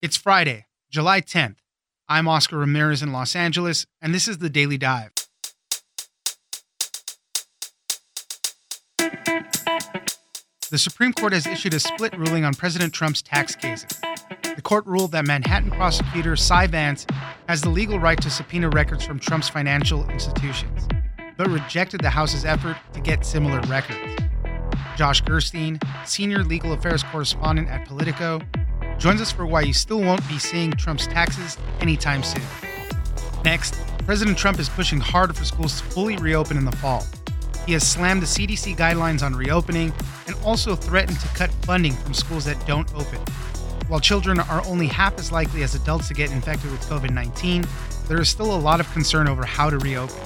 It's Friday, July 10th. I'm Oscar Ramirez in Los Angeles, and this is The Daily Dive. The Supreme Court has issued a split ruling on President Trump's tax cases. The court ruled that Manhattan prosecutor Cy Vance has the legal right to subpoena records from Trump's financial institutions, but rejected the House's effort to get similar records. Josh Gerstein, senior legal affairs correspondent at Politico, joins us for why you still won't be seeing Trump's taxes anytime soon. Next, President Trump is pushing hard for schools to fully reopen in the fall. He has slammed the CDC guidelines on reopening and also threatened to cut funding from schools that don't open. While children are only half as likely as adults to get infected with COVID-19, there is still a lot of concern over how to reopen.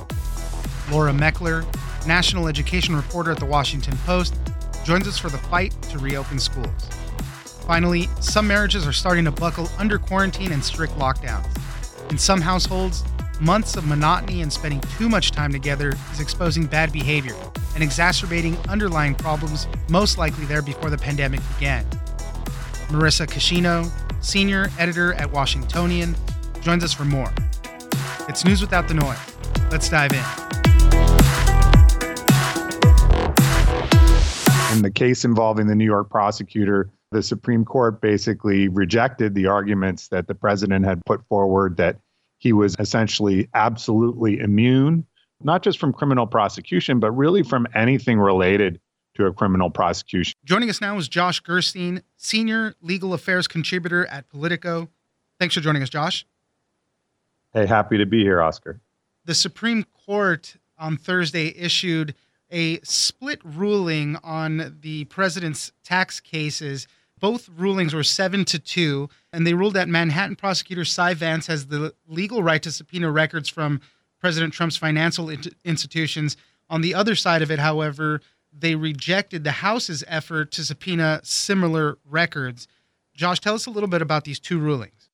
Laura Meckler, national education reporter at The Washington Post, joins us for the fight to reopen schools. Finally, some marriages are starting to buckle under quarantine and strict lockdowns. In some households, months of monotony and spending too much time together is exposing bad behavior and exacerbating underlying problems most likely there before the pandemic began. Marisa Kashino, senior editor at Washingtonian, joins us for more. It's news without the noise. Let's dive in. In the case involving the New York prosecutor, the Supreme Court basically rejected the arguments that the president had put forward that he was essentially absolutely immune, not just from criminal prosecution, but really from anything related to a criminal prosecution. Joining us now is Josh Gerstein, senior legal affairs contributor at Politico. Thanks for joining us, Josh. Hey, happy to be here, Oscar. The Supreme Court on Thursday issued a split ruling on the president's tax cases. Both rulings were 7-2, and they ruled that Manhattan prosecutor Cy Vance has the legal right to subpoena records from President Trump's financial institutions. On the other side of it, however, they rejected the House's effort to subpoena similar records. Josh, tell us a little bit about these two rulings.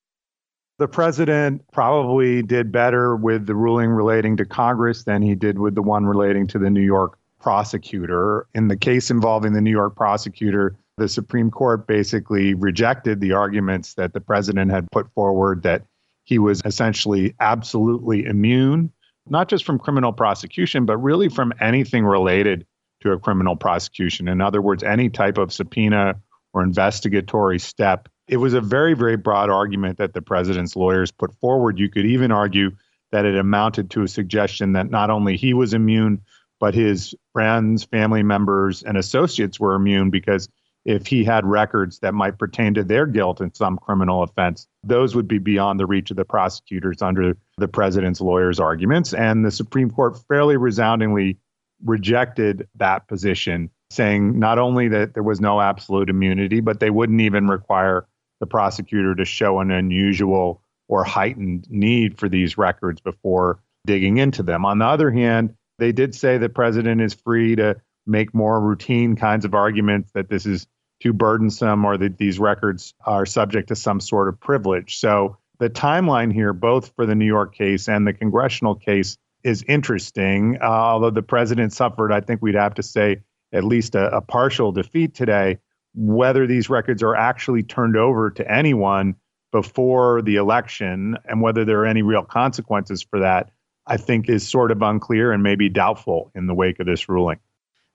The president probably did better with the ruling relating to Congress than he did with the one relating to the New York prosecutor. In the case involving the New York prosecutor, the Supreme Court basically rejected the arguments that the president had put forward that he was essentially absolutely immune, not just from criminal prosecution, but really from anything related to a criminal prosecution. In other words, any type of subpoena or investigatory step. It was a very, very broad argument that the president's lawyers put forward. You could even argue that it amounted to a suggestion that not only he was immune, but his friends, family members, and associates were immune because if he had records that might pertain to their guilt in some criminal offense, those would be beyond the reach of the prosecutors under the president's lawyers' arguments. And the Supreme Court fairly resoundingly rejected that position, saying not only that there was no absolute immunity, but they wouldn't even require the prosecutor to show an unusual or heightened need for these records before digging into them. On the other hand, they did say the president is free to make more routine kinds of arguments that this is too burdensome or that these records are subject to some sort of privilege. So the timeline here, both for the New York case and the congressional case, is interesting. Although the president suffered, I think we'd have to say, at least a partial defeat today. Whether these records are actually turned over to anyone before the election and whether there are any real consequences for that, I think is sort of unclear and maybe doubtful in the wake of this ruling.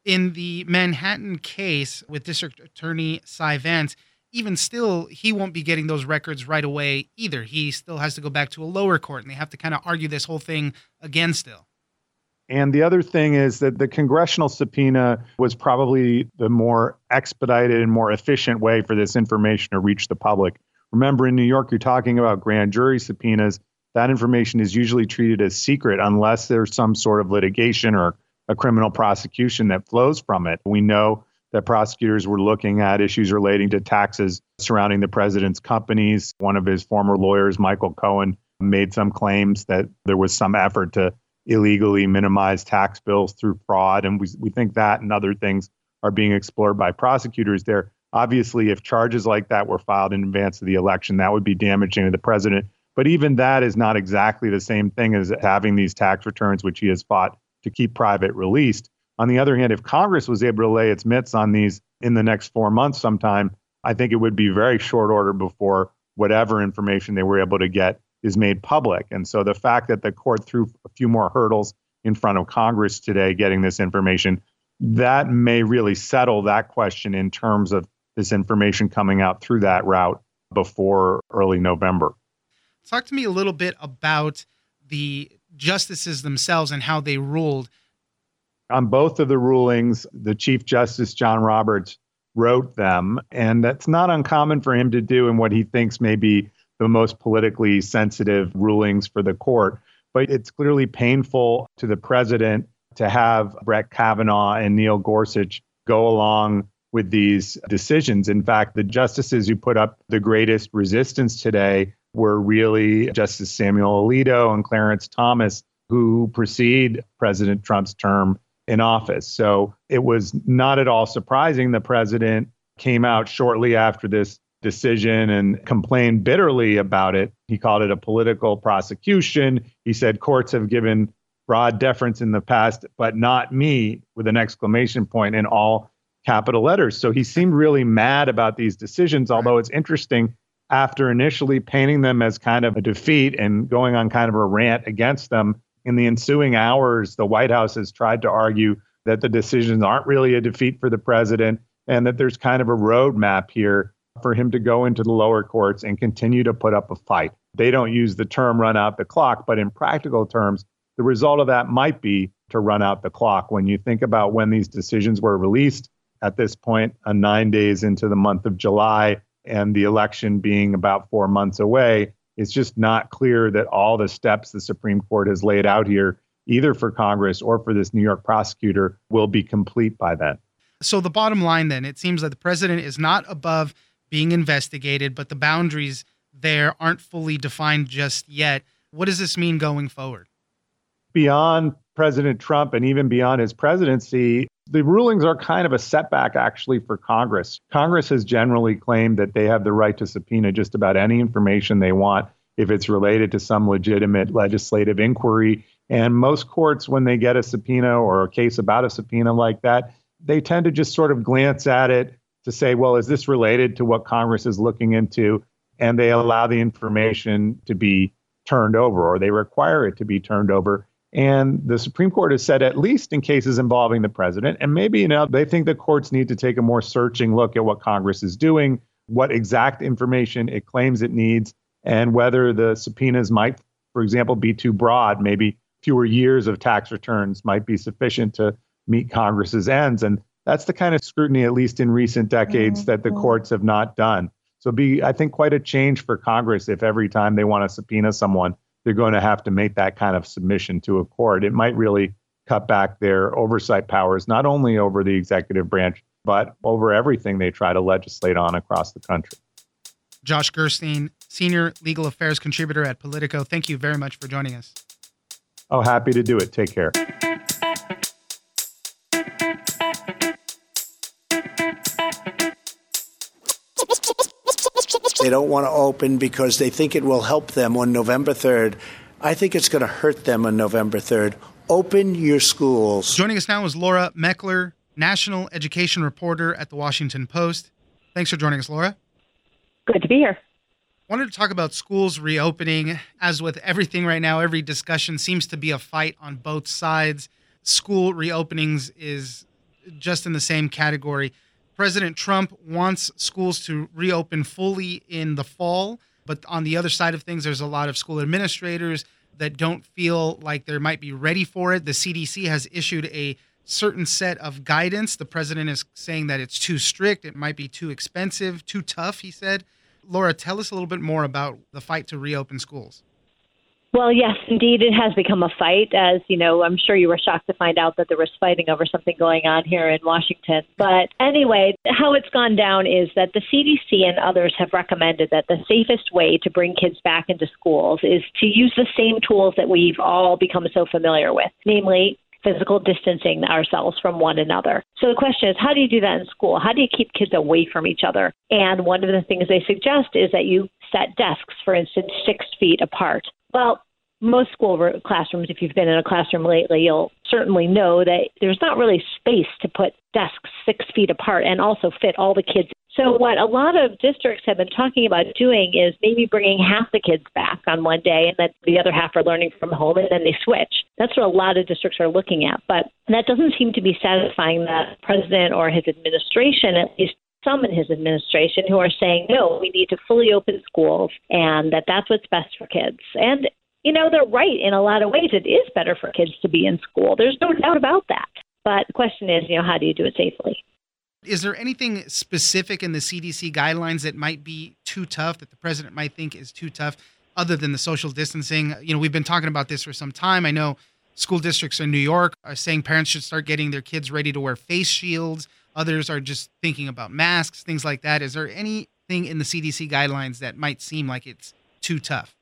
In the Manhattan case with District Attorney Cy Vance, even still, he won't be getting those records right away either. He still has to go back to a lower court, and they have to kind of argue this whole thing again still. And the other thing is that the congressional subpoena was probably the more expedited and more efficient way for this information to reach the public. Remember, in New York, you're talking about grand jury subpoenas. That information is usually treated as secret unless there's some sort of litigation or a criminal prosecution that flows from it. We know that prosecutors were looking at issues relating to taxes surrounding the president's companies. One of his former lawyers, Michael Cohen, made some claims that there was some effort to illegally minimize tax bills through fraud. And we think that and other things are being explored by prosecutors there. Obviously, if charges like that were filed in advance of the election, that would be damaging to the president. But even that is not exactly the same thing as having these tax returns, which he has fought to keep private, released. On the other hand, if Congress was able to lay its mitts on these in the next 4 months sometime, I think it would be very short order before whatever information they were able to get is made public. And so the fact that the court threw a few more hurdles in front of Congress today getting this information, that may really settle that question in terms of this information coming out through that route before early November. Talk to me a little bit about the justices themselves and how they ruled. On both of the rulings, the Chief Justice, John Roberts, wrote them, and that's not uncommon for him to do in what he thinks may be the most politically sensitive rulings for the court. But it's clearly painful to the president to have Brett Kavanaugh and Neil Gorsuch go along with these decisions. In fact, the justices who put up the greatest resistance today were really Justice Samuel Alito and Clarence Thomas, who precede President Trump's term in office. So it was not at all surprising the president came out shortly after this decision and complained bitterly about it. He called it a political prosecution. He said courts have given broad deference in the past, but not me, with an exclamation point in all capital letters. So he seemed really mad about these decisions, although it's interesting, after initially painting them as kind of a defeat and going on kind of a rant against them, in the ensuing hours, the White House has tried to argue that the decisions aren't really a defeat for the president and that there's kind of a roadmap here for him to go into the lower courts and continue to put up a fight. They don't use the term run out the clock, but in practical terms, the result of that might be to run out the clock. When you think about when these decisions were released, at this point, 9 days into the month of July, and the election being about 4 months away, it's just not clear that all the steps the Supreme Court has laid out here, either for Congress or for this New York prosecutor, will be complete by then. So the bottom line then, it seems that the president is not above being investigated, but the boundaries there aren't fully defined just yet. What does this mean going forward? Beyond President Trump and even beyond his presidency, the rulings are kind of a setback, actually, for Congress. Congress has generally claimed that they have the right to subpoena just about any information they want if it's related to some legitimate legislative inquiry. And most courts, when they get a subpoena or a case about a subpoena like that, they tend to just sort of glance at it to say, well, is this related to what Congress is looking into? And they allow the information to be turned over, or they require it to be turned over. And the Supreme Court has said, at least in cases involving the president, and maybe, you know, they think the courts need to take a more searching look at what Congress is doing, what exact information it claims it needs, and whether the subpoenas might, for example, be too broad. Maybe fewer years of tax returns might be sufficient to meet Congress's ends. And that's the kind of scrutiny, at least in recent decades, that the courts have not done. So it'd be, I think, quite a change for Congress if every time they want to subpoena someone, they're going to have to make that kind of submission to a court. It might really cut back their oversight powers, not only over the executive branch, but over everything they try to legislate on across the country. Josh Gerstein, senior legal affairs contributor at Politico, thank you very much for joining us. Oh, happy to do it. Take care. They don't want to open because they think it will help them on November 3rd. I think it's going to hurt them on November 3rd. Open your schools. Joining us now is Laura Meckler, national education reporter at The Washington Post. Thanks for joining us, Laura. Good to be here. Wanted to talk about schools reopening. As with everything right now, every discussion seems to be a fight on both sides. School reopenings is just in the same category. President Trump wants schools to reopen fully in the fall, but on the other side of things, there's a lot of school administrators that don't feel like they might be ready for it. The CDC has issued a certain set of guidance. The president is saying that it's too strict, it might be too expensive, too tough, he said. Laura, tell us a little bit more about the fight to reopen schools. Well, yes, indeed, it has become a fight. As you know, I'm sure you were shocked to find out that there was fighting over something going on here in Washington. But anyway, how it's gone down is that the CDC and others have recommended that the safest way to bring kids back into schools is to use the same tools that we've all become so familiar with, namely physical distancing ourselves from one another. So the question is, how do you do that in school? How do you keep kids away from each other? And one of the things they suggest is that you set desks, for instance, 6 feet apart. Well, most school classrooms, if you've been in a classroom lately, you'll certainly know that there's not really space to put desks 6 feet apart and also fit all the kids So what a lot of districts have been talking about doing is maybe bringing half the kids back on one day and then the other half are learning from home and then they switch. That's what a lot of districts are looking at. But that doesn't seem to be satisfying the president or his administration, at least some in his administration, who are saying, no, we need to fully open schools and that's what's best for kids. And, you know, they're right in a lot of ways. It is better for kids to be in school. There's no doubt about that. But the question is, you know, how do you do it safely? Is there anything specific in the CDC guidelines that might be too tough, that the president might think is too tough, other than the social distancing? You know, we've been talking about this for some time. I know school districts in New York are saying parents should start getting their kids ready to wear face shields. Others are just thinking about masks, things like that. Is there anything in the CDC guidelines that might seem like it's too tough?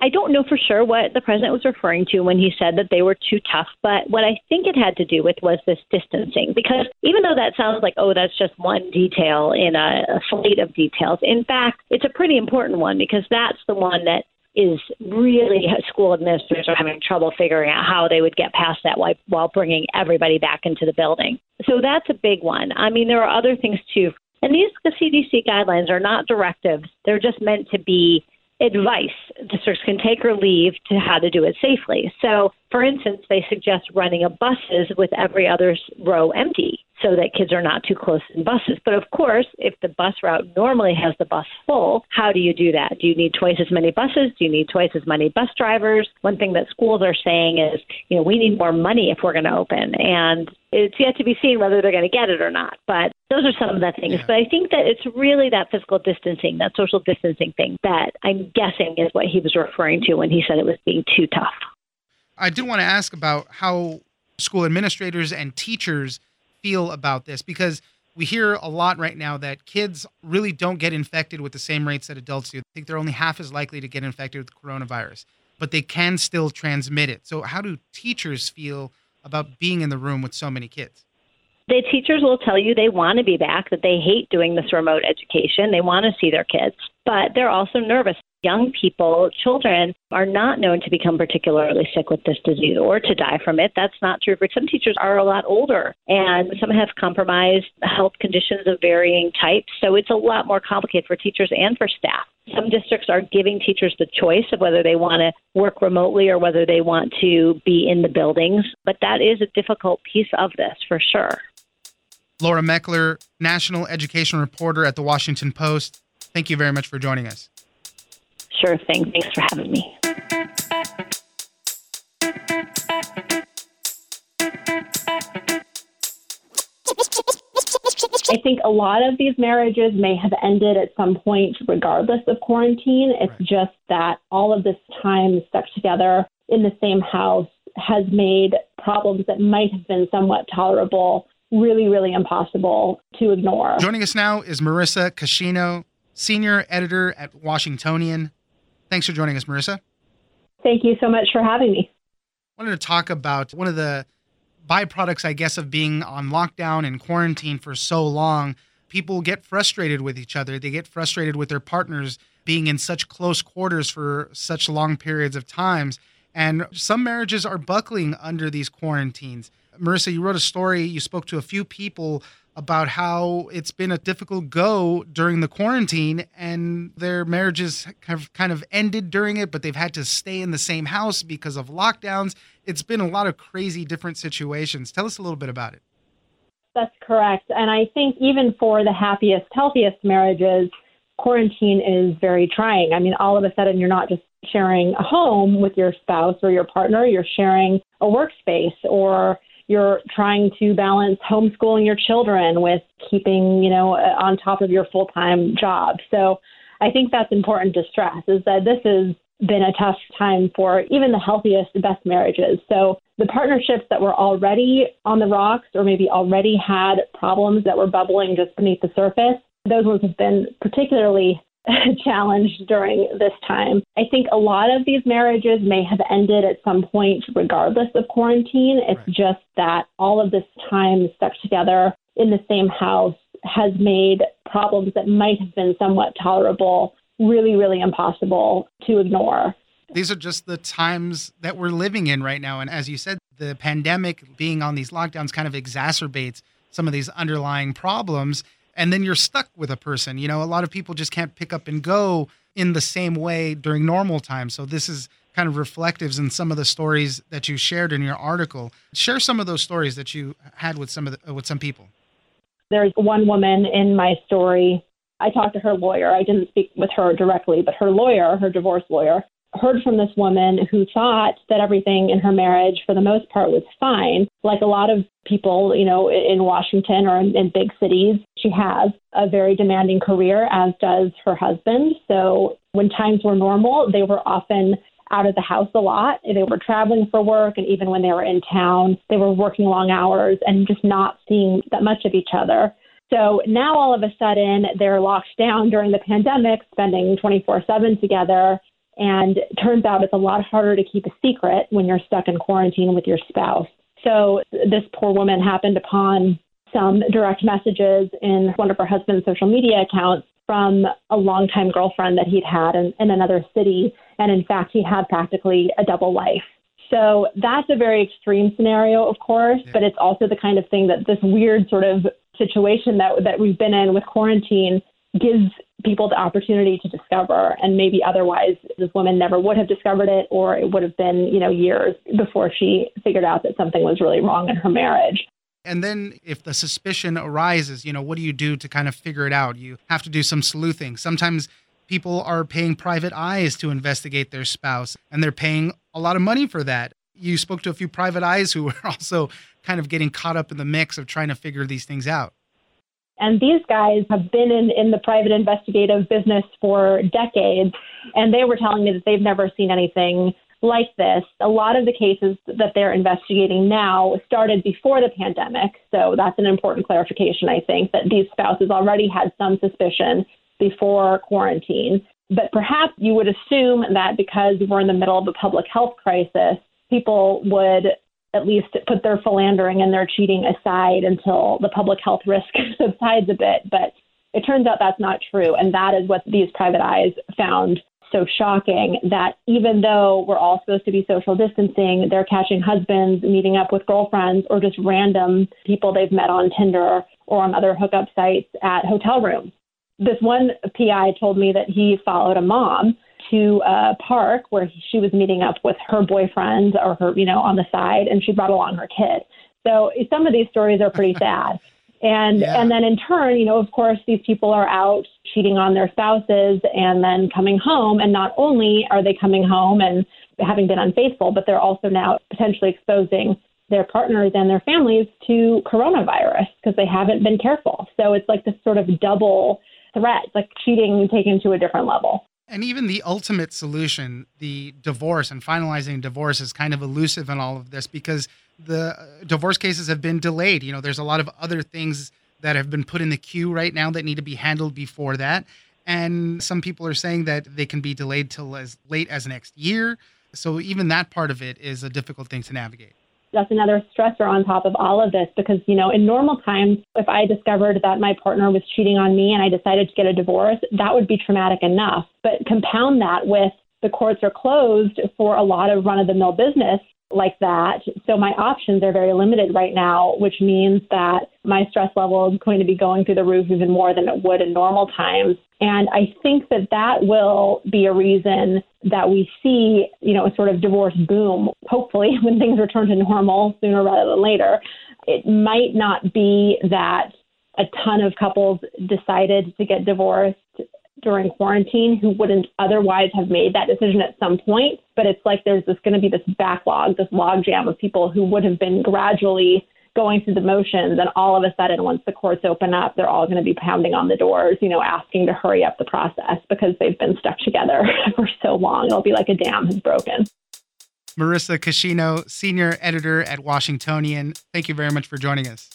I don't know for sure what the president was referring to when he said that they were too tough, but what I think it had to do with was this distancing, because even though that sounds like, oh, that's just one detail in a slate of details, in fact, it's a pretty important one, because that's the one that is really school administrators are having trouble figuring out how they would get past that while bringing everybody back into the building. So that's a big one. I mean, there are other things too. And the CDC guidelines are not directives. They're just meant to be advice districts can take or leave to how to do it safely. So, for instance, they suggest running a buses with every other row empty so that kids are not too close in buses. But of course, if the bus route normally has the bus full, how do you do that? Do you need twice as many buses? Do you need twice as many bus drivers? One thing that schools are saying is, you know, we need more money if we're going to open. And it's yet to be seen whether they're going to get it or not. But those are some of the things. Yeah. But I think that it's really that physical distancing, that social distancing thing that I'm guessing is what he was referring to when he said it was being too tough. I do want to ask about how school administrators and teachers feel about this, because we hear a lot right now that kids really don't get infected with the same rates that adults do. I think they're only half as likely to get infected with coronavirus, but they can still transmit it. So how do teachers feel about being in the room with so many kids? The teachers will tell you they want to be back, that they hate doing this remote education. They want to see their kids, but they're also nervous. Young people, children, are not known to become particularly sick with this disease or to die from it. That's not true. But some teachers are a lot older, and some have compromised health conditions of varying types. So it's a lot more complicated for teachers and for staff. Some districts are giving teachers the choice of whether they want to work remotely or whether they want to be in the buildings. But that is a difficult piece of this, for sure. Laura Meckler, national education reporter at The Washington Post, thank you very much for joining us. Sure thing. Thanks for having me. I think a lot of these marriages may have ended at some point, regardless of quarantine. It's right. Just that all of this time stuck together in the same house has made problems that might have been somewhat tolerable really, really impossible to ignore. Joining us now is Marisa Kashino, senior editor at Washingtonian. Thanks for joining us, Marisa. Thank you so much for having me. I wanted to talk about one of the byproducts, I guess, of being on lockdown and quarantine for so long. People get frustrated with each other. They get frustrated with their partners being in such close quarters for such long periods of times. And some marriages are buckling under these quarantines. Marisa, you wrote a story. You spoke to a few people about how it's been a difficult go during the quarantine, and their marriages have kind of ended during it, but they've had to stay in the same house because of lockdowns. It's been a lot of crazy different situations. Tell us a little bit about it. That's correct. And I think even for the happiest, healthiest marriages, quarantine is very trying. I mean, all of a sudden, you're not just sharing a home with your spouse or your partner. You're sharing a workspace, or you're trying to balance homeschooling your children with keeping, you know, on top of your full-time job. So I think that's important to stress, is that this has been a tough time for even the healthiest, best marriages. So the partnerships that were already on the rocks, or maybe already had problems that were bubbling just beneath the surface, those ones have been particularly challenged during this time. I think a lot of these marriages may have ended at some point, regardless of quarantine. It's right. Just that all of this time stuck together in the same house has made problems that might have been somewhat tolerable really, really impossible to ignore. These are just the times that we're living in right now. And as you said, the pandemic being on these lockdowns kind of exacerbates some of these underlying problems. And then you're stuck with a person. You know, a lot of people just can't pick up and go in the same way during normal time. So this is kind of reflective in some of the stories that you shared in your article. Share some of those stories that you had with some people. There's one woman in my story. I talked to her lawyer. I didn't speak with her directly, but her lawyer, her divorce lawyer, heard from this woman who thought that everything in her marriage, for the most part, was fine. Like a lot of people, you know, in Washington or in big cities, she has a very demanding career, as does her husband. So when times were normal, they were often out of the house a lot. They were traveling for work, and even when they were in town, they were working long hours and just not seeing that much of each other. So now all of a sudden, they're locked down during the pandemic, spending 24/7 together. And it turns out it's a lot harder to keep a secret when you're stuck in quarantine with your spouse. So this poor woman happened upon some direct messages in one of her husband's social media accounts from a longtime girlfriend that he'd had in another city. And in fact, he had practically a double life. So that's a very extreme scenario, of course, but it's also the kind of thing that this weird sort of situation that we've been in with quarantine gives people the opportunity to discover, and maybe otherwise this woman never would have discovered it, or it would have been, you know, years before she figured out that something was really wrong in her marriage. And then if the suspicion arises, you know, what do you do to kind of figure it out? You have to do some sleuthing. Sometimes people are paying private eyes to investigate their spouse, and they're paying a lot of money for that. You spoke to a few private eyes who were also kind of getting caught up in the mix of trying to figure these things out. And these guys have been in the private investigative business for decades, and they were telling me that they've never seen anything like this. A lot of the cases that they're investigating now started before the pandemic, so that's an important clarification, I think, that these spouses already had some suspicion before quarantine. But perhaps you would assume that because we're in the middle of a public health crisis, people would at least put their philandering and their cheating aside until the public health risk subsides a bit. But it turns out that's not true. And that is what these private eyes found so shocking, that even though we're all supposed to be social distancing, they're catching husbands meeting up with girlfriends or just random people they've met on Tinder or on other hookup sites at hotel rooms. This one PI told me that he followed a mom to a park where she was meeting up with her boyfriend or her, you know, on the side, and she brought along her kid. So some of these stories are pretty sad. And then in turn, you know, of course, these people are out cheating on their spouses and then coming home. And not only are they coming home and having been unfaithful, but they're also now potentially exposing their partners and their families to coronavirus because they haven't been careful. So it's like this sort of double threat, like cheating taken to a different level. And even the ultimate solution, the divorce and finalizing divorce, is kind of elusive in all of this because the divorce cases have been delayed. You know, there's a lot of other things that have been put in the queue right now that need to be handled before that. And some people are saying that they can be delayed till as late as next year. So even that part of it is a difficult thing to navigate. That's another stressor on top of all of this because, you know, in normal times, if I discovered that my partner was cheating on me and I decided to get a divorce, that would be traumatic enough. But compound that with the courts are closed for a lot of run-of-the-mill business like that. So my options are very limited right now, which means that my stress level is going to be going through the roof even more than it would in normal times. And I think that that will be a reason that we see, you know, a sort of divorce boom, hopefully, when things return to normal sooner rather than later. It might not be that a ton of couples decided to get divorced during quarantine who wouldn't otherwise have made that decision at some point. But it's like there's this going to be this backlog, this logjam of people who would have been gradually going through the motions. And all of a sudden, once the courts open up, they're all going to be pounding on the doors, you know, asking to hurry up the process because they've been stuck together for so long. It'll be like a dam has broken. Marisa Kashino, senior editor at Washingtonian, thank you very much for joining us.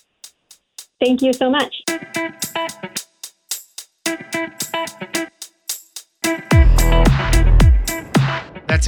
Thank you so much. That's